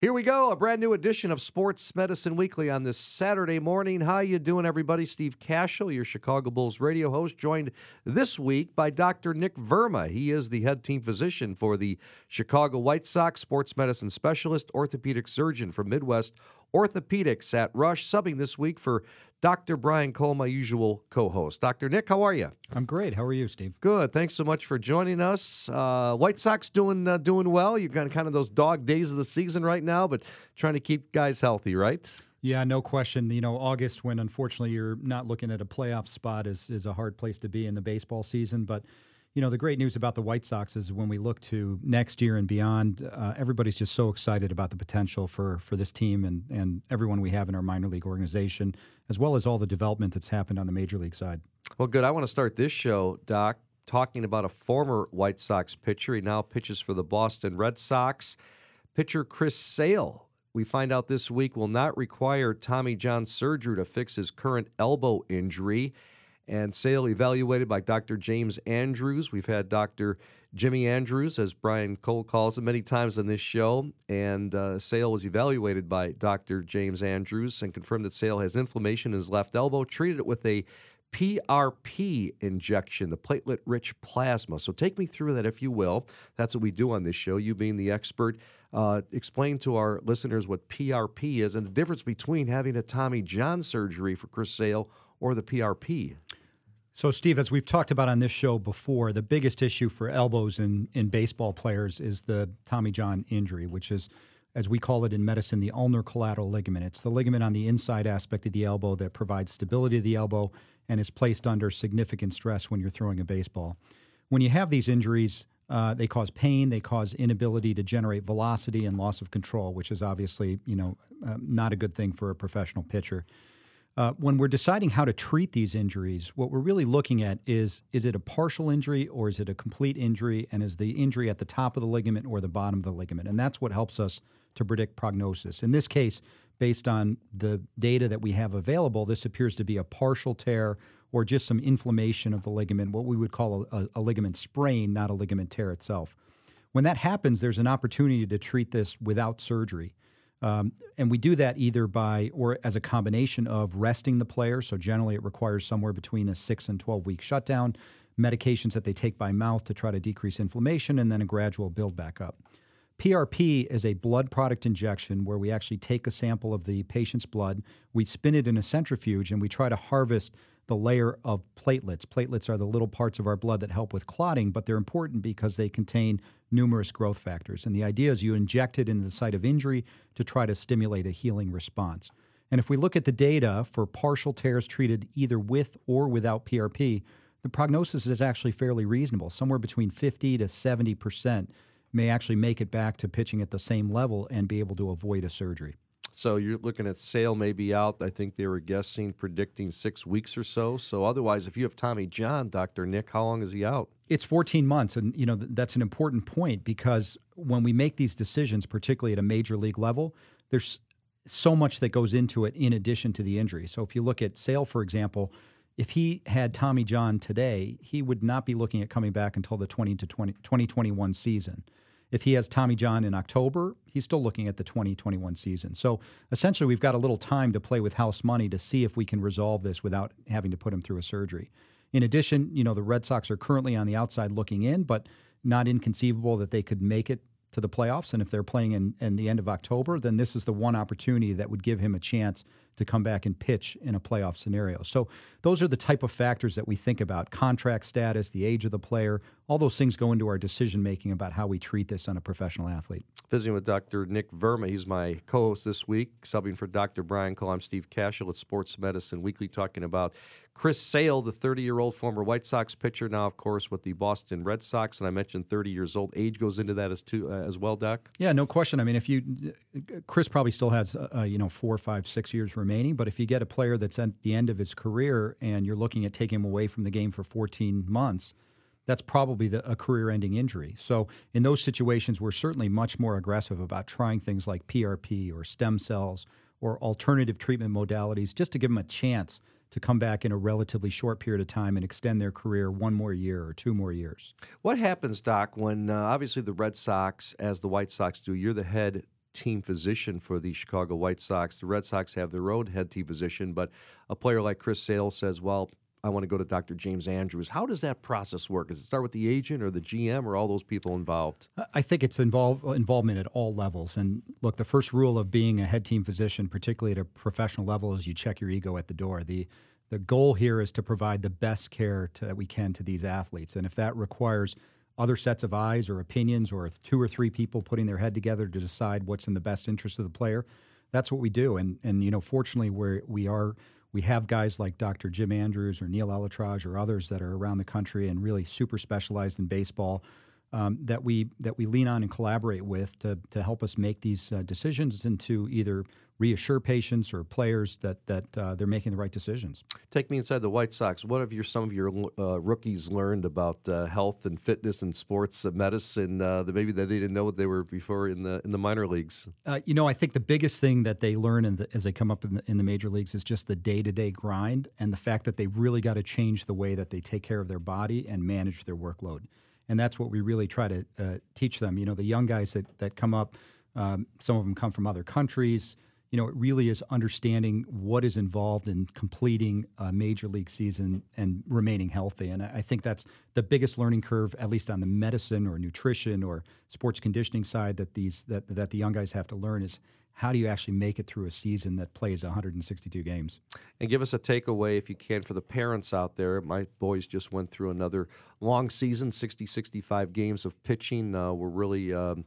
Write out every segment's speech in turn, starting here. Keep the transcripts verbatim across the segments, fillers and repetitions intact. Here we go, a brand new edition of Sports Medicine Weekly on this Saturday morning. How you doing, everybody? Steve Cashel, your Chicago Bulls radio host, joined this week by Doctor Nick Verma. He is the head team physician for the Chicago White Sox, sports medicine specialist, orthopedic surgeon from Midwest Orthopedics at Rush, subbing this week for Doctor Brian Cole, my usual co-host. Doctor Nick, how are you? I'm great. How are you, Steve? Good. Thanks so much for joining us. Uh, White Sox doing uh, doing well. You've got kind of those dog days of the season right now, but trying to keep guys healthy, right? Yeah, no question. You know, August, when unfortunately you're not looking at a playoff spot, is is a hard place to be in the baseball season. But you know, the great news about the White Sox is when we look to next year and beyond, uh, everybody's just so excited about the potential for for this team and, and everyone we have in our minor league organization, as well as all the development that's happened on the major league side. Well, good. I want to start this show, Doc, talking about a former White Sox pitcher. He now pitches for the Boston Red Sox. Pitcher Chris Sale, we find out this week, will not require Tommy John surgery to fix his current elbow injury. And Sale evaluated by Doctor James Andrews. We've had Doctor Jimmy Andrews, as Brian Cole calls him, many times on this show. And uh, Sale was evaluated by Doctor James Andrews and confirmed that Sale has inflammation in his left elbow, treated it with a P R P injection, the platelet-rich plasma. So take me through that, if you will. That's what we do on this show, you being the expert. Uh, explain to our listeners what P R P is and the difference between having a Tommy John surgery for Chris Sale or the P R P. So, Steve, as we've talked about on this show before, the biggest issue for elbows in, in baseball players is the Tommy John injury, which is, as we call it in medicine, the ulnar collateral ligament. It's the ligament on the inside aspect of the elbow that provides stability to the elbow and is placed under significant stress when you're throwing a baseball. When you have these injuries, uh, they cause pain, they cause inability to generate velocity and loss of control, which is obviously, you know, uh, not a good thing for a professional pitcher. Uh, when we're deciding how to treat these injuries, what we're really looking at is, is it a partial injury or is it a complete injury, and is the injury at the top of the ligament or the bottom of the ligament? And that's what helps us to predict prognosis. In this case, based on the data that we have available, this appears to be a partial tear or just some inflammation of the ligament, what we would call a, a ligament sprain, not a ligament tear itself. When that happens, there's an opportunity to treat this without surgery. Um, and we do that either by or as a combination of resting the player. So generally it requires somewhere between a six and twelve week shutdown, medications that they take by mouth to try to decrease inflammation, and then a gradual build back up. P R P is a blood product injection where we actually take a sample of the patient's blood, we spin it in a centrifuge, and we try to harvest the layer of platelets. Platelets are the little parts of our blood that help with clotting, but they're important because they contain numerous growth factors. And the idea is you inject it into the site of injury to try to stimulate a healing response. And if we look at the data for partial tears treated either with or without P R P, the prognosis is actually fairly reasonable. Somewhere between fifty to seventy percent may actually make it back to pitching at the same level and be able to avoid a surgery. So you're looking at Sale maybe out, I think they were guessing, predicting six weeks or so. So otherwise, if you have Tommy John, Doctor Nick, how long is he out? It's fourteen months, and you know th- that's an important point because when we make these decisions, particularly at a major league level, there's so much that goes into it in addition to the injury. So if you look at Sale, for example, if he had Tommy John today, he would not be looking at coming back until the twenty to twenty, twenty twenty-one season. If he has Tommy John in October, he's still looking at the twenty twenty-one season. So essentially, we've got a little time to play with house money to see if we can resolve this without having to put him through a surgery. In addition, you know, the Red Sox are currently on the outside looking in, but not inconceivable that they could make it to the playoffs. And if they're playing in, in the end of October, then this is the one opportunity that would give him a chance to come back and pitch in a playoff scenario. So those are the type of factors that we think about: contract status, the age of the player. All those things go into our decision-making about how we treat this on a professional athlete. Visiting with Doctor Nick Verma. He's my co-host this week, subbing for Doctor Brian Cole. I'm Steve Cashel at Sports Medicine Weekly, talking about Chris Sale, the thirty-year-old former White Sox pitcher, now, of course, with the Boston Red Sox. And I mentioned thirty years old. Age goes into that as too, uh, as well, Doc? Yeah, no question. I mean, if you – Chris probably still has, uh, you know, four, five, six years remaining. But if you get a player that's at the end of his career and you're looking at taking him away from the game for fourteen months, that's probably the, a career-ending injury. So in those situations, we're certainly much more aggressive about trying things like P R P or stem cells or alternative treatment modalities just to give them a chance to come back in a relatively short period of time and extend their career one more year or two more years. What happens, Doc, when uh, obviously the Red Sox, as the White Sox do, you're the head team physician for the Chicago White Sox. The Red Sox have their own head team physician, but a player like Chris Sale says, well, I want to go to Doctor James Andrews. How does that process work? Does it start with the agent or the G M or all those people involved? I think it's involve, involvement at all levels. And look, the first rule of being a head team physician, particularly at a professional level, is you check your ego at the door. The The goal here is to provide the best care to, that we can to these athletes. And if that requires other sets of eyes or opinions or two or three people putting their head together to decide what's in the best interest of the player, that's what we do. And, and you know, fortunately, we're, we are... We have guys like Doctor Jim Andrews or Neil ElAttrache or others that are around the country and really super specialized in baseball um, that we that we lean on and collaborate with to to help us make these uh, decisions and to either reassure patients or players that that uh, they're making the right decisions. Take me inside the White Sox. What have your some of your uh, rookies learned about uh, health and fitness and sports medicine uh, that maybe that they didn't know what they were before in the in the minor leagues? Uh, you know, I think the biggest thing that they learn in the, as they come up in the, in the major leagues is just the day-to-day grind and the fact that they really got to change the way that they take care of their body and manage their workload. And that's what we really try to uh, teach them. You know, the young guys that, that come up, um, some of them come from other countries. You know, it really is understanding what is involved in completing a major league season and remaining healthy. And I think that's the biggest learning curve, at least on the medicine or nutrition or sports conditioning side, that these that that the young guys have to learn is how do you actually make it through a season that plays one hundred sixty-two games? And give us a takeaway, if you can, for the parents out there. My boys just went through another long season, sixty, sixty-five games of pitching. Uh, we're really um,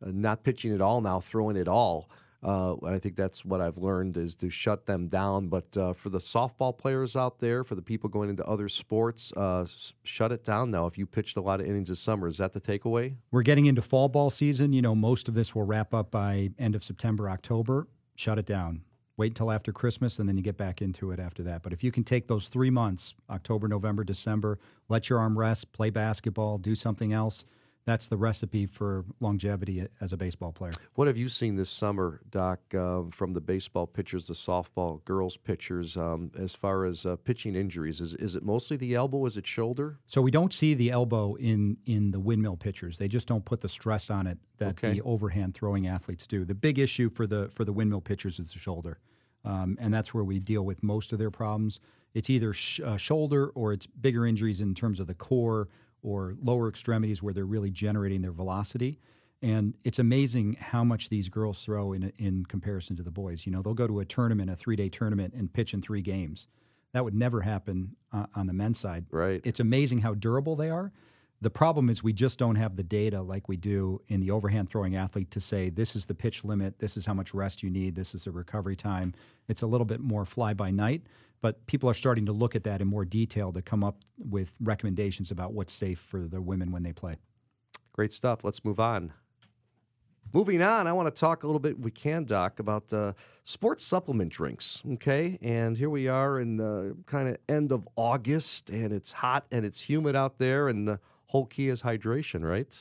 not pitching at all now, throwing it all. Uh, and I think that's what I've learned is to shut them down. But uh, for the softball players out there, for the people going into other sports, uh, s- shut it down now. If you pitched a lot of innings this summer, is that the takeaway? We're getting into fall ball season. You know, most of this will wrap up by end of September, October. Shut it down. Wait until after Christmas, and then you get back into it after that. But if you can take those three months, October, November, December, let your arm rest, play basketball, do something else. That's the recipe for longevity as a baseball player. What have you seen this summer, Doc, uh, from the baseball pitchers, the softball girls pitchers, um, as far as uh, pitching injuries? Is is it mostly the elbow? Is it shoulder? So we don't see the elbow in, in the windmill pitchers. They just don't put the stress on it that okay. the overhand throwing athletes do. The big issue for the for the windmill pitchers is the shoulder, um, and that's where we deal with most of their problems. It's either sh- uh, shoulder or it's bigger injuries in terms of the core or lower extremities where they're really generating their velocity. And it's amazing how much these girls throw in in comparison to the boys. You know, they'll go to a tournament, a three-day tournament, and pitch in three games. That would never happen uh, on the men's side. Right. It's amazing how durable they are. The problem is we just don't have the data like we do in the overhand throwing athlete to say this is the pitch limit, this is how much rest you need, this is the recovery time. It's a little bit more fly-by-night. But people are starting to look at that in more detail to come up with recommendations about what's safe for the women when they play. Great stuff. Let's move on. Moving on, I want to talk a little bit, we can, Doc, about uh, sports supplement drinks, okay? And here we are in the kind of end of August, and it's hot and it's humid out there, and the whole key is hydration, right?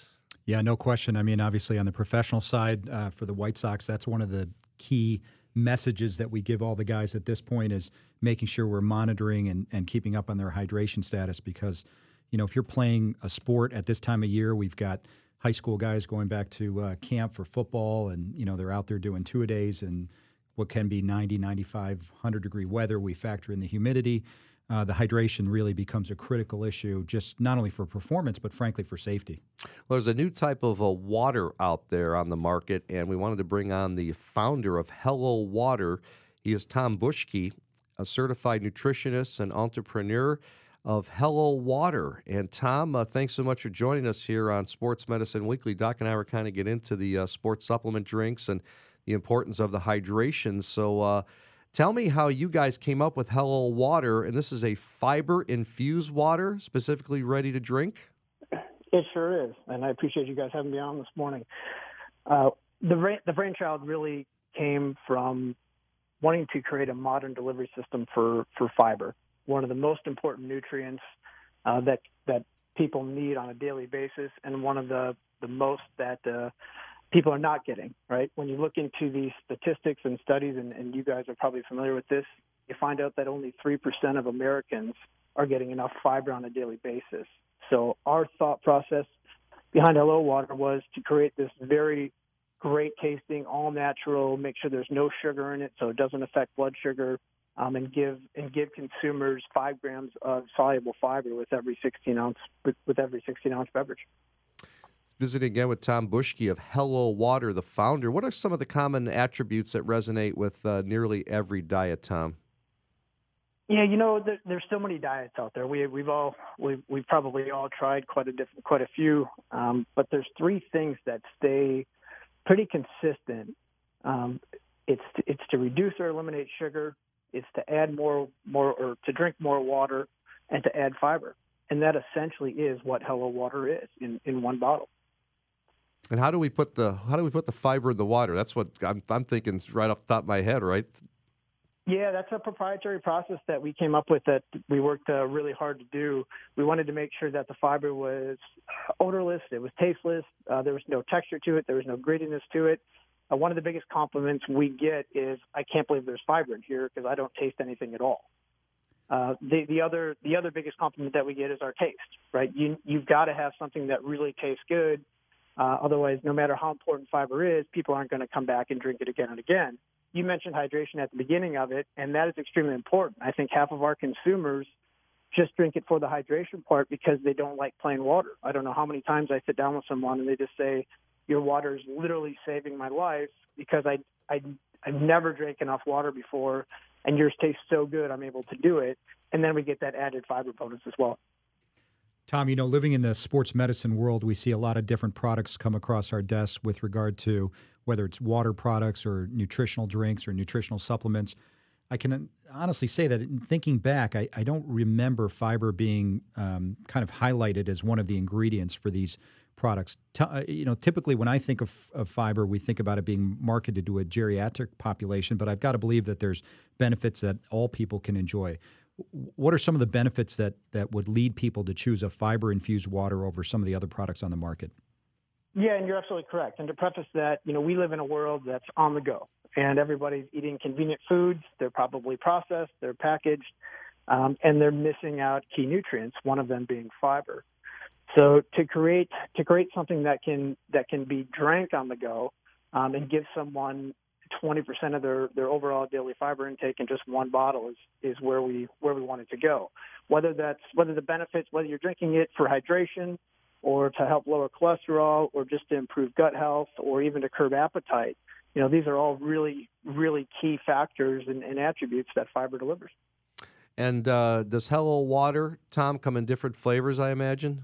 Yeah, no question. I mean, obviously, on the professional side, uh, for the White Sox, that's one of the key messages that we give all the guys at this point is making sure we're monitoring and, and keeping up on their hydration status because, you know, if you're playing a sport at this time of year, we've got high school guys going back to uh, camp for football and, you know, they're out there doing two-a-days in what can be ninety, ninety-five, one hundred degree weather. We factor in the humidity. Uh, the hydration really becomes a critical issue, just not only for performance, but frankly for safety. Well, there's a new type of uh, water out there on the market, and we wanted to bring on the founder of Hello Water. He is Tom Buschke, a certified nutritionist and entrepreneur of Hello Water. And Tom, uh, thanks so much for joining us here on Sports Medicine Weekly. Doc and I were kind of getting into the uh, sports supplement drinks and the importance of the hydration. So, uh, Tell me how you guys came up with Hello Water, and this is a fiber-infused water, specifically ready to drink? It sure is, and I appreciate you guys having me on this morning. Uh, the, the brainchild really came from wanting to create a modern delivery system for, for fiber, one of the most important nutrients uh, that that people need on a daily basis and one of the, the most that uh, – people are not getting, right? When you look into these statistics and studies, and, and you guys are probably familiar with this, you find out that only three percent of Americans are getting enough fiber on a daily basis. So our thought process behind Hello Water was to create this very great tasting, all natural, make sure there's no sugar in it so it doesn't affect blood sugar, um, and give and give consumers five grams of soluble fiber with every sixteen ounce with, with every sixteen ounce beverage. Visiting again with Tom Buschke of Hello Water, the founder. What are some of the common attributes that resonate with uh, nearly every diet, Tom? Yeah, you know, there, there's so many diets out there. We, we've all we we've, we've probably all tried quite a diff, quite a few, um, but there's three things that stay pretty consistent. Um, it's to, it's to reduce or eliminate sugar, it's to add more more or to drink more water, and to add fiber. And that essentially is what Hello Water is in, in one bottle. And how do we put the how do we put the fiber in the water? That's what I'm I'm thinking right off the top of my head, right? Yeah, that's a proprietary process that we came up with that we worked uh, really hard to do. We wanted to make sure that the fiber was odorless, it was tasteless, uh, there was no texture to it, there was no grittiness to it. Uh, one of the biggest compliments we get is, "I can't believe there's fiber in here because I don't taste anything at all." Uh, the, the other the other biggest compliment that we get is our taste, right? You, you've got to have something that really tastes good. Uh, otherwise, no matter how important fiber is, people aren't going to come back and drink it again and again. You mentioned hydration at the beginning of it, and that is extremely important. I think half of our consumers just drink it for the hydration part because they don't like plain water. I don't know how many times I sit down with someone and they just say, "Your water is literally saving my life because I, I, I've never drank enough water before, and yours tastes so good, I'm able to do it." And then we get that added fiber bonus as well. Tom, you know, living in the sports medicine world, we see a lot of different products come across our desks with regard to whether it's water products or nutritional drinks or nutritional supplements. I can honestly say that in thinking back, I, I don't remember fiber being um, kind of highlighted as one of the ingredients for these products. T- uh, you know, typically when I think of, of fiber, we think about it being marketed to a geriatric population, but I've got to believe that there's benefits that all people can enjoy. What are some of the benefits that, that would lead people to choose a fiber-infused water over some of the other products on the market? Yeah, and you're absolutely correct. And to preface that, you know, we live in a world that's on the go, and everybody's eating convenient foods. They're probably processed, they're packaged, um, and they're missing out key nutrients, one of them being fiber. So to create to create something that can that can be drank on the go um, and give someone twenty percent of their, their overall daily fiber intake in just one bottle is, is where we where we want it to go. Whether that's whether the benefits, whether you're drinking it for hydration or to help lower cholesterol or just to improve gut health or even to curb appetite, you know, these are all really, really key factors and, and attributes that fiber delivers. And uh, does Hello Water, Tom, come in different flavors, I imagine?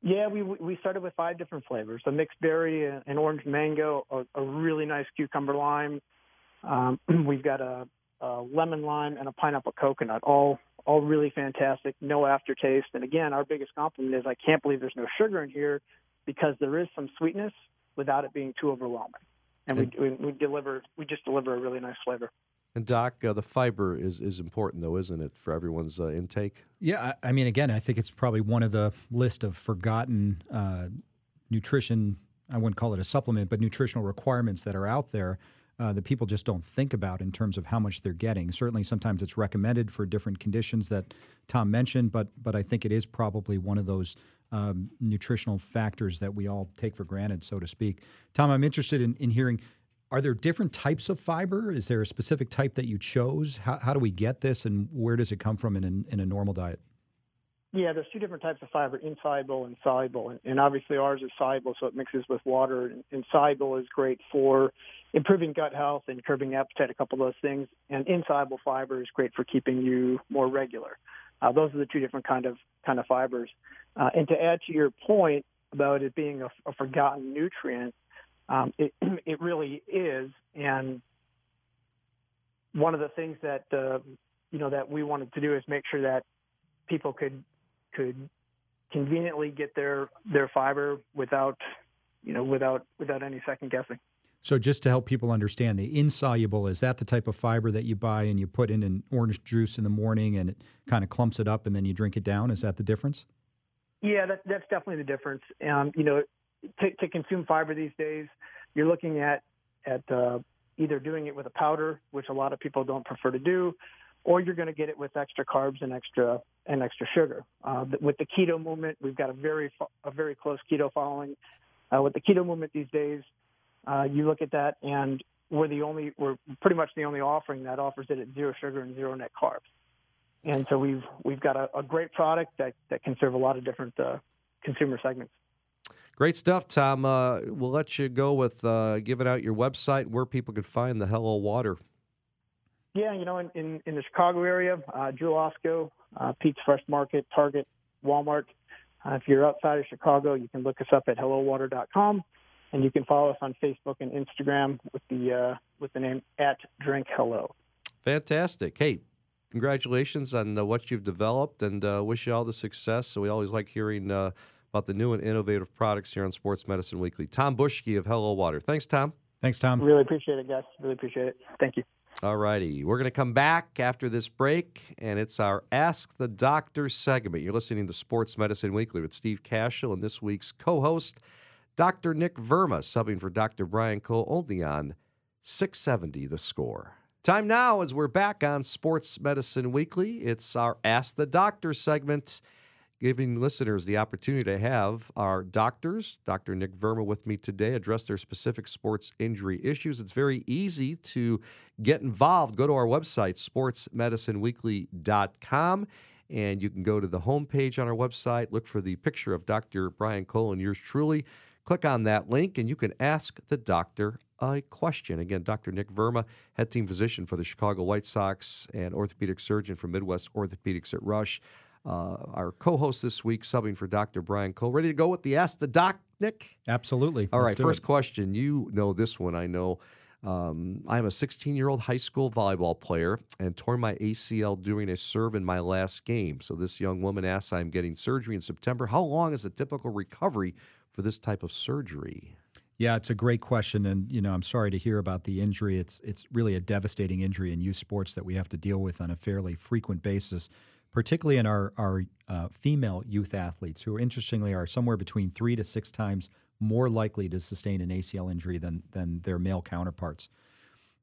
Yeah, we we started with five different flavors: a mixed berry, an orange mango, a, a really nice cucumber lime. Um, we've got a, a lemon lime and a pineapple coconut. All all really fantastic, no aftertaste. And again, our biggest compliment is, "I can't believe there's no sugar in here," because there is some sweetness without it being too overwhelming. And, and we, we we deliver we just deliver a really nice flavor. And, Doc, uh, the fiber is, is important, though, isn't it, for everyone's uh, intake? Yeah. I, I mean, again, I think it's probably one of the list of forgotten uh, nutrition, I wouldn't call it a supplement, but nutritional requirements that are out there uh, that people just don't think about in terms of how much they're getting. Certainly sometimes it's recommended for different conditions that Tom mentioned, but but I think it is probably one of those um, nutritional factors that we all take for granted, so to speak. Tom, I'm interested in, in hearing, are there different types of fiber? Is there a specific type that you chose? How, how do we get this, and where does it come from in, in, in a normal diet? Yeah, there's two different types of fiber, insoluble and soluble. And, and obviously ours is soluble, so it mixes with water. And, and soluble is great for improving gut health and curbing appetite, a couple of those things. And insoluble fiber is great for keeping you more regular. Uh, those are the two different kind of kind of fibers. Uh, and to add to your point about it being a, a forgotten nutrient, Um, it, it really is, and one of the things that uh, you know that we wanted to do is make sure that people could could conveniently get their their fiber without you know without without any second guessing. So just to help people understand, the insoluble, is that the type of fiber that you buy and you put in an orange juice in the morning and it kind of clumps it up and then you drink it down? Is that the difference? Yeah, that, that's definitely the difference. Um, you know. To, to consume fiber these days, you're looking at at uh, either doing it with a powder, which a lot of people don't prefer to do, or you're going to get it with extra carbs and extra and extra sugar. Uh, with the keto movement, we've got a very a very close keto following. Uh, with the keto movement these days, uh, you look at that, and we're the only, we're pretty much the only offering that offers it at zero sugar and zero net carbs. And so we've we've got a, a great product that, that can serve a lot of different uh, consumer segments. Great stuff, Tom. Uh, we'll let you go with uh, giving out your website, where people can find the Hello Water. Yeah, you know, in, in, in the Chicago area, uh, Jewel Osco, uh, Pete's Fresh Market, Target, Walmart. Uh, if you're outside of Chicago, you can look us up at hello water dot com, and you can follow us on Facebook and Instagram with the uh, with the name at Drink Hello. Fantastic. Hey, congratulations on uh, what you've developed, and uh, wish you all the success. So we always like hearing uh, about the new and innovative products here on Sports Medicine Weekly. Tom Buschke of Hello Water. Thanks, Tom. Thanks, Tom. Really appreciate it, guys. Really appreciate it. Thank you. All righty. We're going to come back after this break, and it's our Ask the Doctor segment. You're listening to Sports Medicine Weekly with Steve Cashel and this week's co-host, Doctor Nick Verma, subbing for Doctor Brian Cole, only on six seventy The Score. Time now as we're back on Sports Medicine Weekly. It's our Ask the Doctor segment, giving listeners the opportunity to have our doctors, Doctor Nick Verma with me today, address their specific sports injury issues. It's very easy to get involved. Go to our website, sports medicine weekly dot com, and you can go to the homepage on our website, look for the picture of Doctor Brian Cole and yours truly. Click on that link, and you can ask the doctor a question. Again, Doctor Nick Verma, head team physician for the Chicago White Sox and orthopedic surgeon for Midwest Orthopedics at Rush. Uh, our co-host this week, subbing for Doctor Brian Cole. Ready to go with the Ask the Doc, Nick? Absolutely. All right, first question. You know this one, I know. Um, I'm a sixteen-year-old high school volleyball player and tore my A C L doing a serve in my last game. So this young woman asks, I'm getting surgery in September. How long is a typical recovery for this type of surgery? Yeah, it's a great question, and you know, I'm sorry to hear about the injury. It's, it's really a devastating injury in youth sports that we have to deal with on a fairly frequent basis, particularly in our, our uh, female youth athletes, who interestingly are somewhere between three to six times more likely to sustain an A C L injury than than their male counterparts.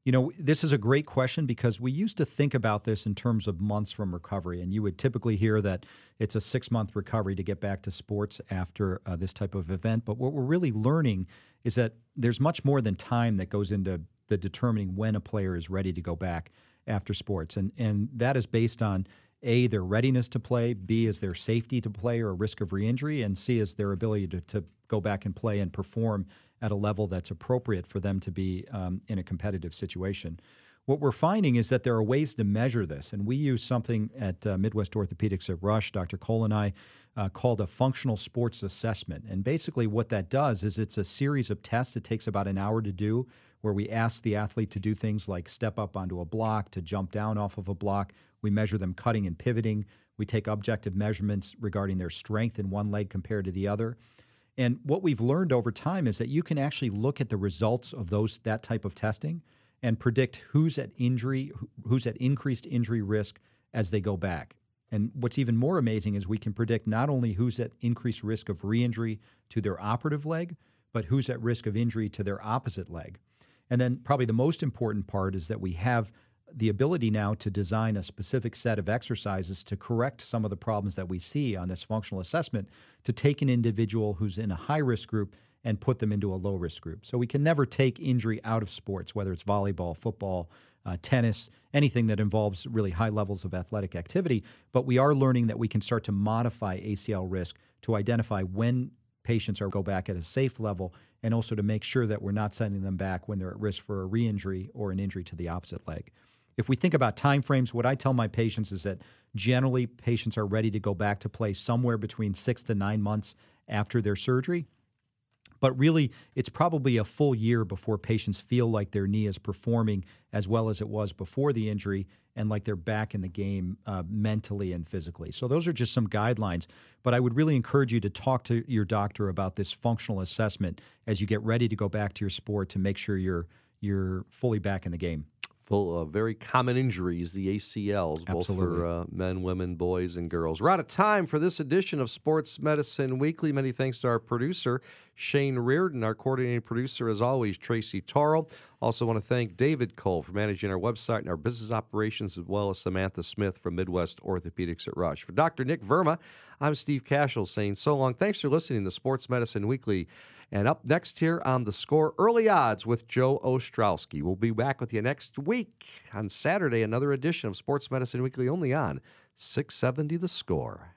You know, this is a great question because we used to think about this in terms of months from recovery, and you would typically hear that it's a six-month recovery to get back to sports after uh, this type of event. But what we're really learning is that there's much more than time that goes into the determining when a player is ready to go back after sports, and and that is based on A, their readiness to play, B, is their safety to play or risk of re-injury, and C, is their ability to, to go back and play and perform at a level that's appropriate for them to be um, in a competitive situation. What we're finding is that there are ways to measure this, and we use something at uh, Midwest Orthopedics at Rush, Doctor Cole and I, uh, called a functional sports assessment. And basically what that does is it's a series of tests. It takes about an hour to do, where we ask the athlete to do things like step up onto a block, to jump down off of a block. We measure them cutting and pivoting. We take objective measurements regarding their strength in one leg compared to the other. And what we've learned over time is that you can actually look at the results of those that type of testing and predict who's at injury, who's at increased injury risk as they go back. And what's even more amazing is we can predict not only who's at increased risk of re-injury to their operative leg, but who's at risk of injury to their opposite leg. And then probably the most important part is that we have the ability now to design a specific set of exercises to correct some of the problems that we see on this functional assessment, to take an individual who's in a high-risk group and put them into a low-risk group. So we can never take injury out of sports, whether it's volleyball, football, uh, tennis, anything that involves really high levels of athletic activity. But we are learning that we can start to modify A C L risk to identify when patients are go back at a safe level, and also to make sure that we're not sending them back when they're at risk for a re-injury or an injury to the opposite leg. If we think about timeframes, what I tell my patients is that generally patients are ready to go back to play somewhere between six to nine months after their surgery. But really, it's probably a full year before patients feel like their knee is performing as well as it was before the injury, and like they're back in the game uh, mentally and physically. So those are just some guidelines. But I would really encourage you to talk to your doctor about this functional assessment as you get ready to go back to your sport, to make sure you're you're fully back in the game. Full of very common injuries, the A C Ls, both Absolutely. for uh, men, women, boys, and girls. We're out of time for this edition of Sports Medicine Weekly. Many thanks to our producer, Shane Reardon, our coordinating producer, as always, Tracy Torrell. Also want to thank David Cole for managing our website and our business operations, as well as Samantha Smith from Midwest Orthopedics at Rush. For Doctor Nick Verma, I'm Steve Cashel saying so long. Thanks for listening to Sports Medicine Weekly. And up next here on The Score, early odds with Joe Ostrowski. We'll be back with you next week on Saturday, another edition of Sports Medicine Weekly, only on six seventy The Score.